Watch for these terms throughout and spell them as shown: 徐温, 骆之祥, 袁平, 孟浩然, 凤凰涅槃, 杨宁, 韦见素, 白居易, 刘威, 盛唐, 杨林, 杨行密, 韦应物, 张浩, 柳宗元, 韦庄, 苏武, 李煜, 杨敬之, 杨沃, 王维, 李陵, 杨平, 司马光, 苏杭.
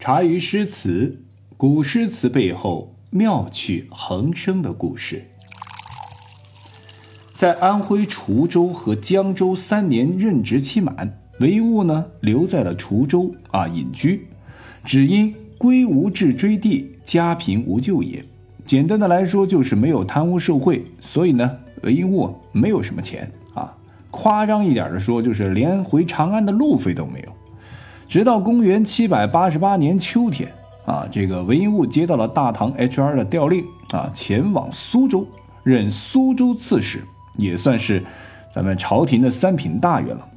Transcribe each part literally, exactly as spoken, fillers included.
茶余诗词，古诗词背后妙趣横生的故事。在安徽滁州和江州三年任职期满，韦物呢留在了滁州啊隐居，只因归无志追地，家贫无就也。简单的来说就是没有贪污受贿，所以呢韦物没有什么钱啊。夸张一点的说，就是连回长安的路费都没有。直到公元七百八十八年秋天啊，这个韦应物接到了大唐 H R 的调令啊，前往苏州任苏州刺史，也算是咱们朝廷的三品大员了。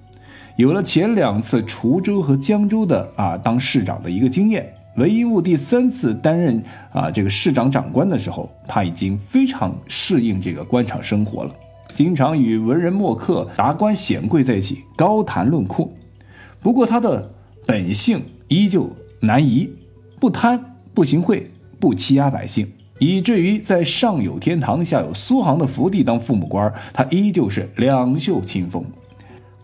有了前两次滁州和江州的啊当市长的一个经验，韦应物第三次担任啊这个市长长官的时候，他已经非常适应这个官场生活了，经常与文人墨客、达官显贵在一起高谈论阔。不过他的本性依旧难移，不贪，不行贿，不欺压百姓，以至于在上有天堂下有苏杭的福地当父母官，他依旧是两袖清风。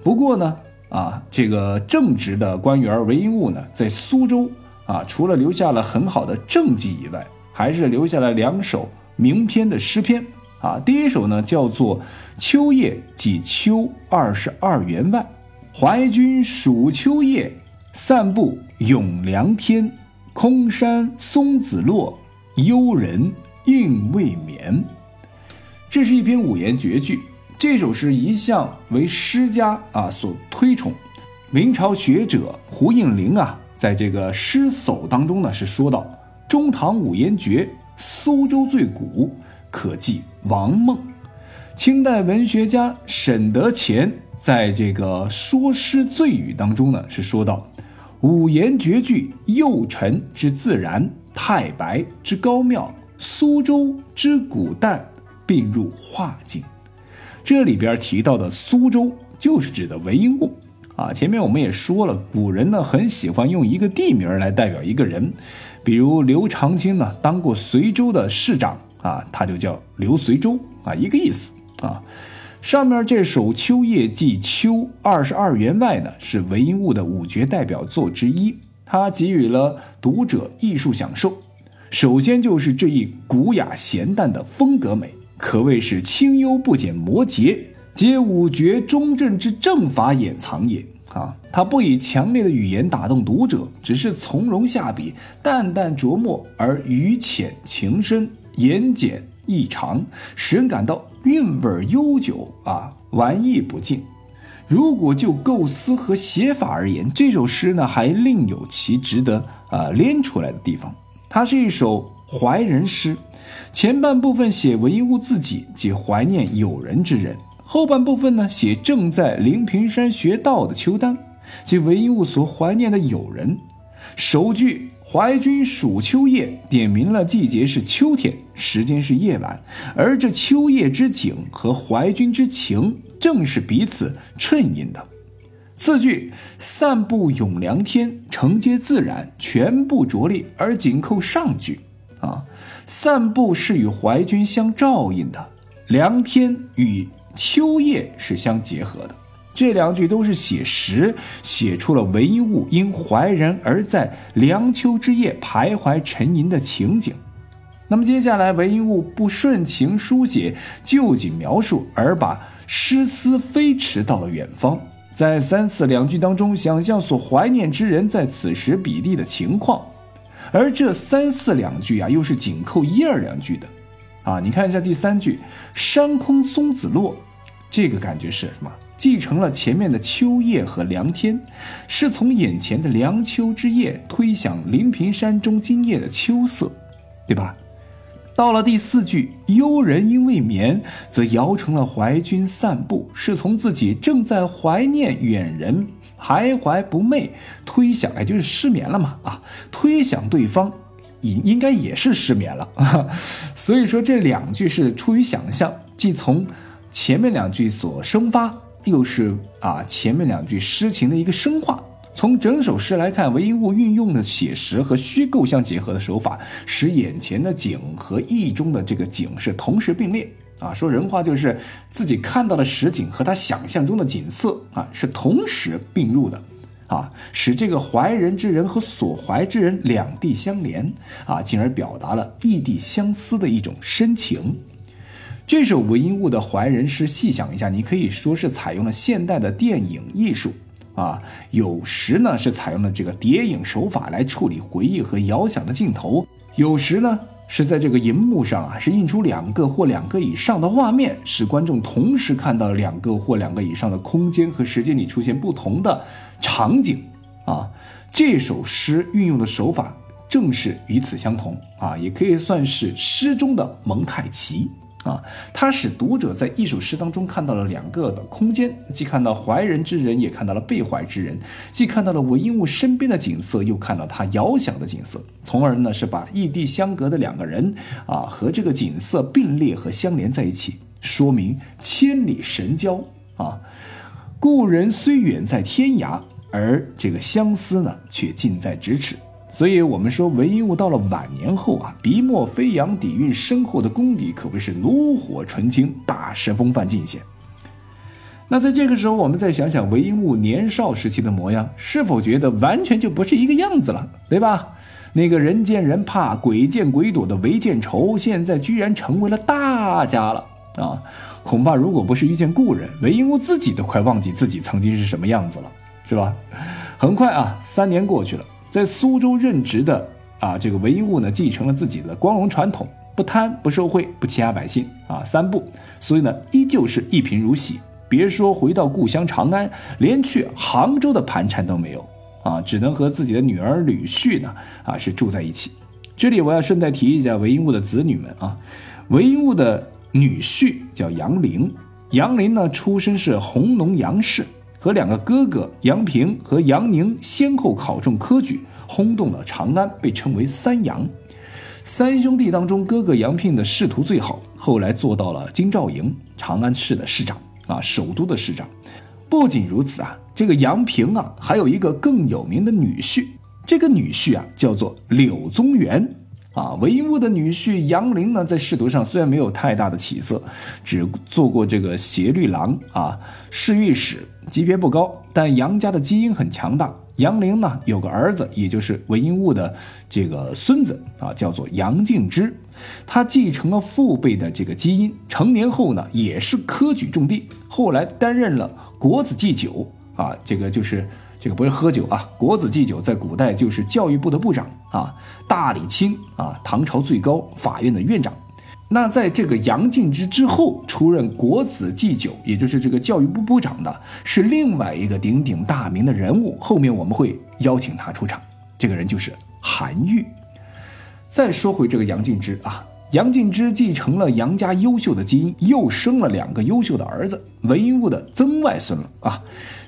不过呢啊，这个正直的官员韦应物呢，在苏州啊，除了留下了很好的政绩以外，还是留下了两首名篇的诗篇啊。第一首呢叫做秋夜即秋二十二员外，怀君属秋夜，散步咏凉天，空山松子落，幽人应未眠。这是一篇五言绝句，这首诗一向为诗家啊所推崇。明朝学者胡应麟啊，在这个诗叟当中呢是说到：中唐五言绝，苏州最古，可记王梦。清代文学家沈德潜在这个说诗醉语当中呢是说到：五言绝句，幼臣之自然，太白之高妙，苏州之古淡，并入画境。这里边提到的苏州就是指的韦应物啊。前面我们也说了，古人呢很喜欢用一个地名来代表一个人，比如刘长卿呢当过随州的市长啊，他就叫刘随州啊，一个意思啊。上面这首秋夜即秋二十二员外呢，是韦应物的五绝代表作之一，它给予了读者艺术享受。首先就是这一古雅闲淡的风格美，可谓是清幽不减摩诘，皆五绝中正之正法掩藏也啊。它不以强烈的语言打动读者，只是从容下笔，淡淡琢磨而语浅情深，言简意长，使人感到韵味悠久啊，玩意不尽。如果就构思和写法而言，这首诗呢还另有其值得啊拎出来的地方。它是一首怀人诗，前半部分写韦应物自己及怀念友人之人，后半部分呢写正在灵平山学道的邱丹及韦应物所怀念的友人。首句怀君属秋夜，点明了季节是秋天，时间是夜晚，而这秋夜之景和怀君之情正是彼此衬映的。次句散步咏凉天，承接自然，全部着力而紧扣上句啊。散步是与怀君相照应的，凉天与秋夜是相结合的。这两句都是写实，写出了韦应物因怀人而在凉秋之夜徘徊沉吟的情景。那么接下来，韦应物不顺情书写就景描述，而把诗思飞驰到了远方，在三四两句当中想象所怀念之人在此时彼地的情况。而这三四两句啊，又是紧扣一二两句的啊。你看一下第三句山空松子落，这个感觉是什么？继承了前面的秋夜和凉天，是从眼前的凉秋之夜推想临平山中今夜的秋色，对吧？到了第四句幽人应未眠，则摇成了怀君散步，是从自己正在怀念远人徘徊不寐推想，哎，就是失眠了嘛啊，推想对方应该也是失眠了所以说这两句是出于想象，既从前面两句所生发，又是啊前面两句诗情的一个升华。从整首诗来看，韦应物运用的写实和虚构相结合的手法，使眼前的景和意中的这个景是同时并列啊。说人话就是自己看到的实景和他想象中的景色啊是同时并入的啊，使这个怀人之人和所怀之人两地相连啊，进而表达了异地相思的一种深情。这首文音误的怀人诗，细想一下，你可以说是采用了现代的电影艺术啊，有时呢是采用了这个谍影手法来处理回忆和遥想的镜头，有时呢是在这个银幕上啊，是印出两个或两个以上的画面，使观众同时看到两个或两个以上的空间和时间里出现不同的场景啊。这首诗运用的手法正是与此相同啊，也可以算是诗中的蒙太奇啊，它使读者在一首诗当中看到了两个的空间，既看到怀人之人，也看到了被怀之人，既看到了文音误身边的景色，又看到他遥想的景色，从而呢是把异地相隔的两个人啊和这个景色并列和相连在一起，说明千里神交啊。故人虽远在天涯，而这个相思呢却近在咫尺。所以我们说文音误到了晚年后啊，笔墨飞扬，底蕴深厚的功底可谓是炉火纯青，大师风范尽显。那在这个时候我们再想想文音误年少时期的模样，是否觉得完全就不是一个样子了，对吧？那个人见人怕鬼见鬼躲的韦见愁，现在居然成为了大家了啊！恐怕如果不是遇见故人，文音误自己都快忘记自己曾经是什么样子了，是吧？很快啊，三年过去了，在苏州任职的啊，这个文音误呢，继承了自己的光荣传统，不贪不受贿不欺压百姓啊，三不，所以呢，依旧是一贫如洗。别说回到故乡长安，连去杭州的盘缠都没有啊，只能和自己的女儿女婿呢啊是住在一起。这里我要顺带提一下文音误的子女们啊，文音误的女婿叫杨林，杨林呢出身是弘农杨氏。和两个哥哥杨平和杨宁先后考中科举，轰动了长安，被称为三杨。三兄弟当中，哥哥杨平的仕途最好，后来做到了京兆营，长安市的市长啊，首都的市长。不仅如此啊，这个杨平啊，还有一个更有名的女婿，这个女婿啊叫做柳宗元啊。文音误的女婿杨林呢，在仕途上虽然没有太大的起色，只做过这个协律郎啊、侍御史。级别不高，但杨家的基因很强大。杨林呢有个儿子，也就是文音误的这个孙子啊，叫做杨敬之。他继承了父辈的这个基因，成年后呢也是科举中第，后来担任了国子祭酒啊，这个就是这个不是喝酒啊，国子祭酒在古代就是教育部的部长啊，大理卿啊，唐朝最高法院的院长。那在这个杨敬之之后出任国子祭酒，也就是这个教育部部长的是另外一个鼎鼎大名的人物，后面我们会邀请他出场，这个人就是韩愈。再说回这个杨敬之啊，杨敬之继承了杨家优秀的基因，又生了两个优秀的儿子，文音误的曾外孙了啊。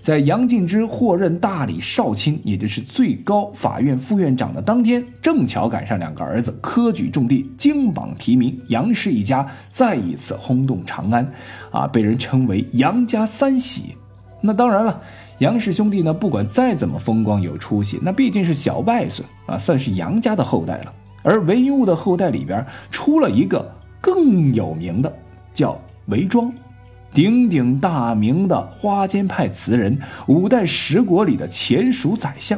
在杨敬之获任大理少卿，也就是最高法院副院长的当天，正巧赶上两个儿子科举中第，金榜题名，杨氏一家再一次轰动长安啊，被人称为杨家三喜。那当然了，杨氏兄弟呢，不管再怎么风光有出息，那毕竟是小外孙啊，算是杨家的后代了。而文音误的后代里边出了一个更有名的，叫韦庄，鼎鼎大名的花间派词人，五代十国里的前蜀宰相。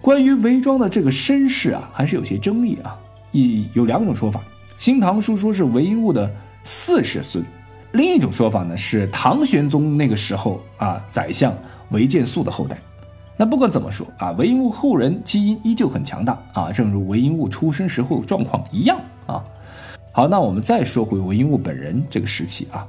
关于韦庄的这个身世啊，还是有些争议啊。一有两种说法，新唐书说是文音误的四世孙，另一种说法呢是唐玄宗那个时候啊宰相韦见素的后代。那不管怎么说啊，文音误后人基因依旧很强大啊，正如文音误出生时候状况一样啊。好，那我们再说回文音误本人这个时期啊。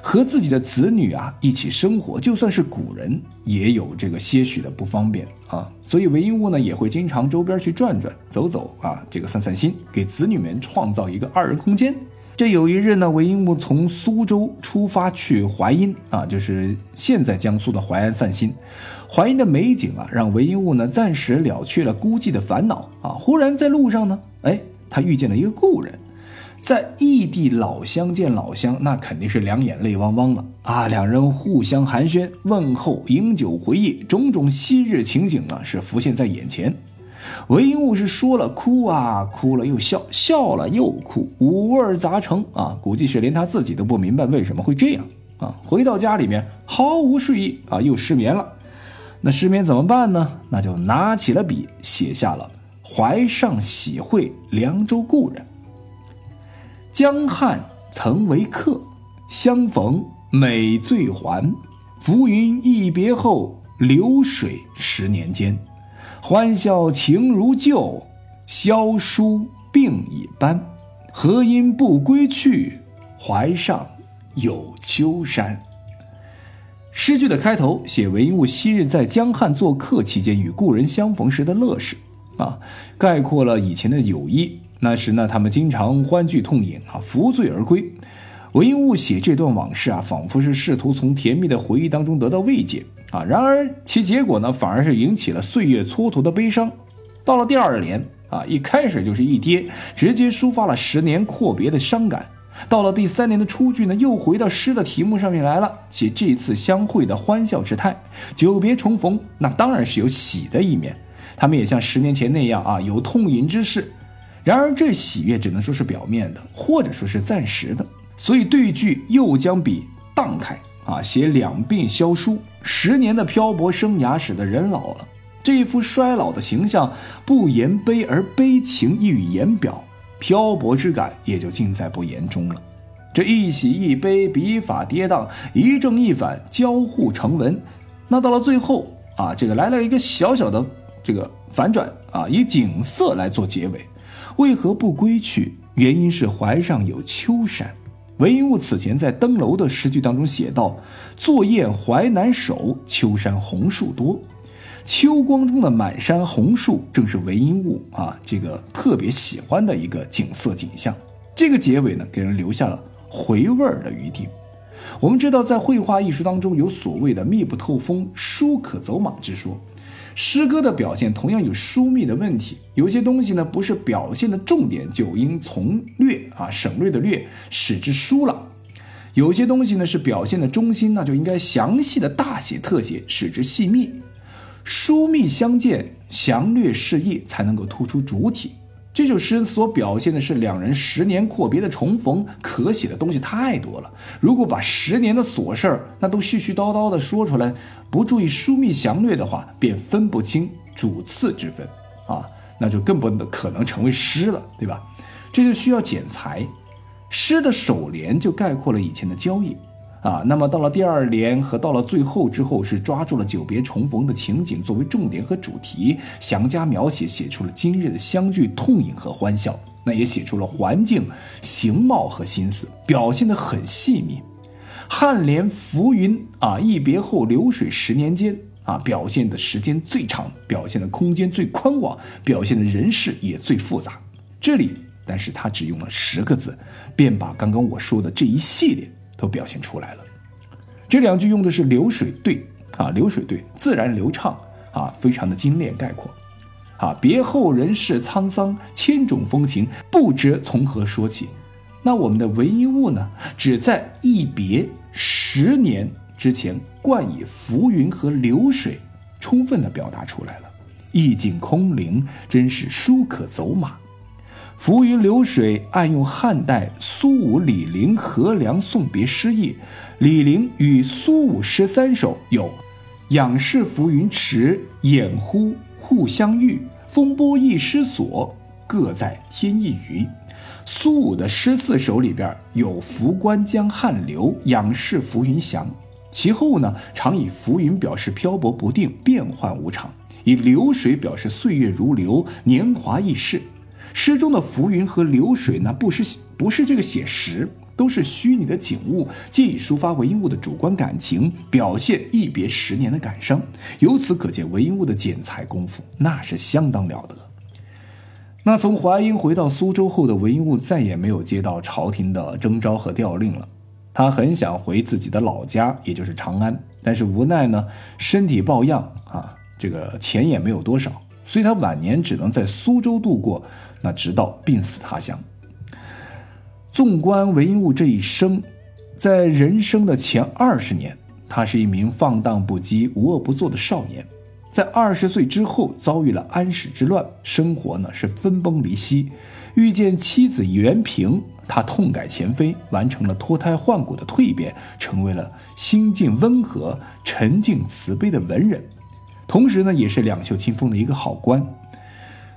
和自己的子女啊一起生活，就算是古人也有这个些许的不方便啊，所以文音误呢也会经常周边去转转走走啊，这个散散心，给子女们创造一个二人空间。这有一日呢，文音误从苏州出发去淮阴啊，就是现在江苏的淮安散心。淮阴的美景啊，让文音误呢暂时了却了孤寂的烦恼啊。忽然在路上呢，哎，他遇见了一个故人。在异地老乡见老乡，那肯定是两眼泪汪汪了啊！两人互相寒暄问候，饮酒回忆，种种昔日情景呢是浮现在眼前。文音误是说了哭啊，哭了又笑，笑了又哭，五味杂陈啊！估计是连他自己都不明白为什么会这样啊！回到家里面毫无睡意啊，又失眠了。那失眠怎么办呢？那就拿起了笔，写下了《淮上喜会凉州故人》。江汉曾为客，相逢每醉还。浮云一别后，流水十年间。欢笑情如旧，萧疏鬓已斑。何因不归去，淮上有秋山。诗句的开头写韦应物昔日在江汉做客期间与故人相逢时的乐事啊，概括了以前的友谊。那时呢，他们经常欢聚痛饮啊，扶醉而归。韦应物写这段往事啊，仿佛是试图从甜蜜的回忆当中得到慰藉啊，然而其结果呢，反而是引起了岁月蹉跎的悲伤。到了第二联啊，一开始就是一跌，直接抒发了十年阔别的伤感。到了第三年的初句呢，又回到诗的题目上面来了，写这次相会的欢笑之态。久别重逢，那当然是有喜的一面，他们也像十年前那样啊，有痛饮之事。然而这喜悦只能说是表面的，或者说是暂时的。所以对句又将笔荡开啊，写两鬓萧疏，十年的漂泊生涯使得人老了。这一副衰老的形象，不言悲而悲情溢于言表，漂泊之感也就尽在不言中了。这一喜一悲，笔法跌宕，一正一反，交互成文。那到了最后啊，这个来了一个小小的这个反转啊，以景色来做结尾。为何不归去？原因是淮上有秋山。韦应物此前在《登楼》的诗句当中写道：“坐雁淮南首，秋山红树多。”秋光中的满山红树，正是韦应物啊这个特别喜欢的一个景色景象。这个结尾呢，给人留下了回味的余地。我们知道，在绘画艺术当中有所谓的密不透风、疏可走马之说。诗歌的表现同样有疏密的问题，有些东西呢，不是表现的重点就应从略啊，省略的略，使之疏朗；有些东西呢是表现的中心，那就应该详细的大写特写，使之细密。疏密相间，详略适意，才能够突出主体。这首诗所表现的是两人十年阔别的重逢，可喜的东西太多了。如果把十年的琐事儿那都絮絮叨叨的说出来，不注意疏密详略的话，便分不清主次之分啊，那就更不可能成为诗了，对吧？这就需要剪裁。诗的首联就概括了以前的交易啊，那么到了第二联和到了最后之后，是抓住了久别重逢的情景作为重点和主题，详加描写，写出了今日的相聚痛饮和欢笑。那也写出了环境、形貌和心思，表现得很细密。颔联浮云啊，一别后流水十年间啊，表现的时间最长，表现的空间最宽广，表现的人事也最复杂。这里，但是他只用了十个字，便把刚刚我说的这一系列都表现出来了。这两句用的是流水对啊，流水对，自然流畅啊，非常的精炼概括啊。别后人世沧桑，千种风情，不知从何说起。那我们的韦应物呢，只在一别十年之前，冠以浮云和流水，充分的表达出来了，意境空灵，真是舒可走马。浮云流水暗用汉代苏武李陵河梁送别诗意，李陵与苏武诗三首有仰视浮云池，掩乎互相遇，风波一失所，各在天一隅。苏武的诗四首里边有浮观江汉流，仰视浮云翔，其后呢常以浮云表示漂泊不定，变幻无常，以流水表示岁月如流，年华易逝。诗中的浮云和流水呢，不是不是这个写实，都是虚拟的景物，借以抒发韦应物的主观感情，表现一别十年的感伤。由此可见，韦应物的剪裁功夫那是相当了得。那从淮阴回到苏州后的韦应物，再也没有接到朝廷的征召和调令了。他很想回自己的老家，也就是长安，但是无奈呢，身体抱恙啊，这个钱也没有多少，所以他晚年只能在苏州度过。那直到病死他乡。纵观韦应物这一生，在人生的前二十年，他是一名放荡不羁、无恶不作的少年。在二十岁之后，遭遇了安史之乱，生活呢是分崩离析。遇见妻子袁平，他痛改前非，完成了脱胎换骨的蜕变，成为了心境温和、沉静慈悲的文人。同时呢也是两袖清风的一个好官，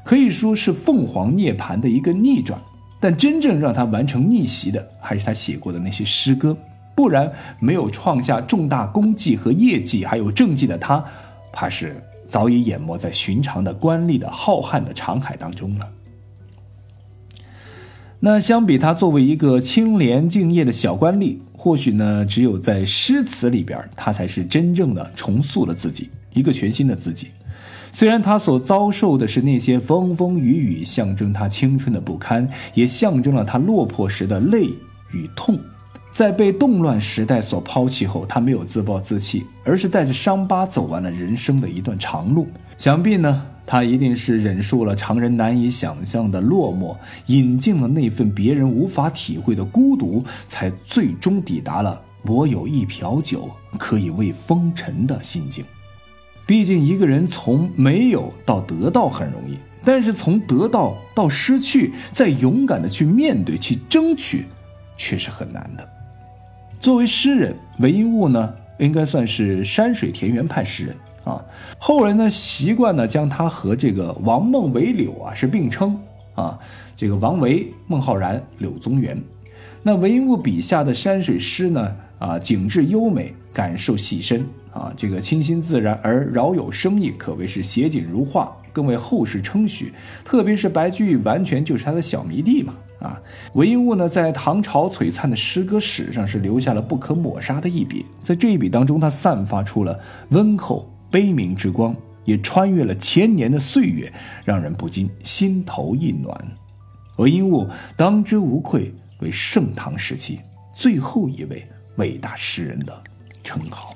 可以说是凤凰涅槃的一个逆转。但真正让他完成逆袭的还是他写过的那些诗歌，不然没有创下重大功绩和业绩还有政绩的他，怕是早已淹没在寻常的官吏的浩瀚的长海当中了。那相比他作为一个清廉敬业的小官吏，或许呢只有在诗词里边他才是真正的重塑了自己，一个全新的自己。虽然他所遭受的是那些风风雨雨，象征他青春的不堪，也象征了他落魄时的泪与痛。在被动乱时代所抛弃后，他没有自暴自弃，而是带着伤疤走完了人生的一段长路。想必呢他一定是忍受了常人难以想象的落寞，饮尽了那份别人无法体会的孤独，才最终抵达了我有一瓢酒可以慰风尘的心境。毕竟一个人从没有到得到很容易，但是从得到到失去，再勇敢的去面对去争取却是很难的。作为诗人，韦应物呢应该算是山水田园派诗人啊，后人呢习惯呢将他和这个王孟韦柳啊是并称啊，这个王维、孟浩然、柳宗元。那韦应物笔下的山水诗呢啊，景致优美，感受细深啊，这个清新自然而饶有生意，可谓是写景如画，更为后世称许。特别是白居易，完全就是他的小迷弟嘛啊。韦应物呢，在唐朝璀璨的诗歌史上是留下了不可抹杀的一笔，在这一笔当中，他散发出了温厚悲悯之光，也穿越了千年的岁月，让人不禁心头一暖。韦应物当之无愧为盛唐时期最后一位伟大诗人的称号。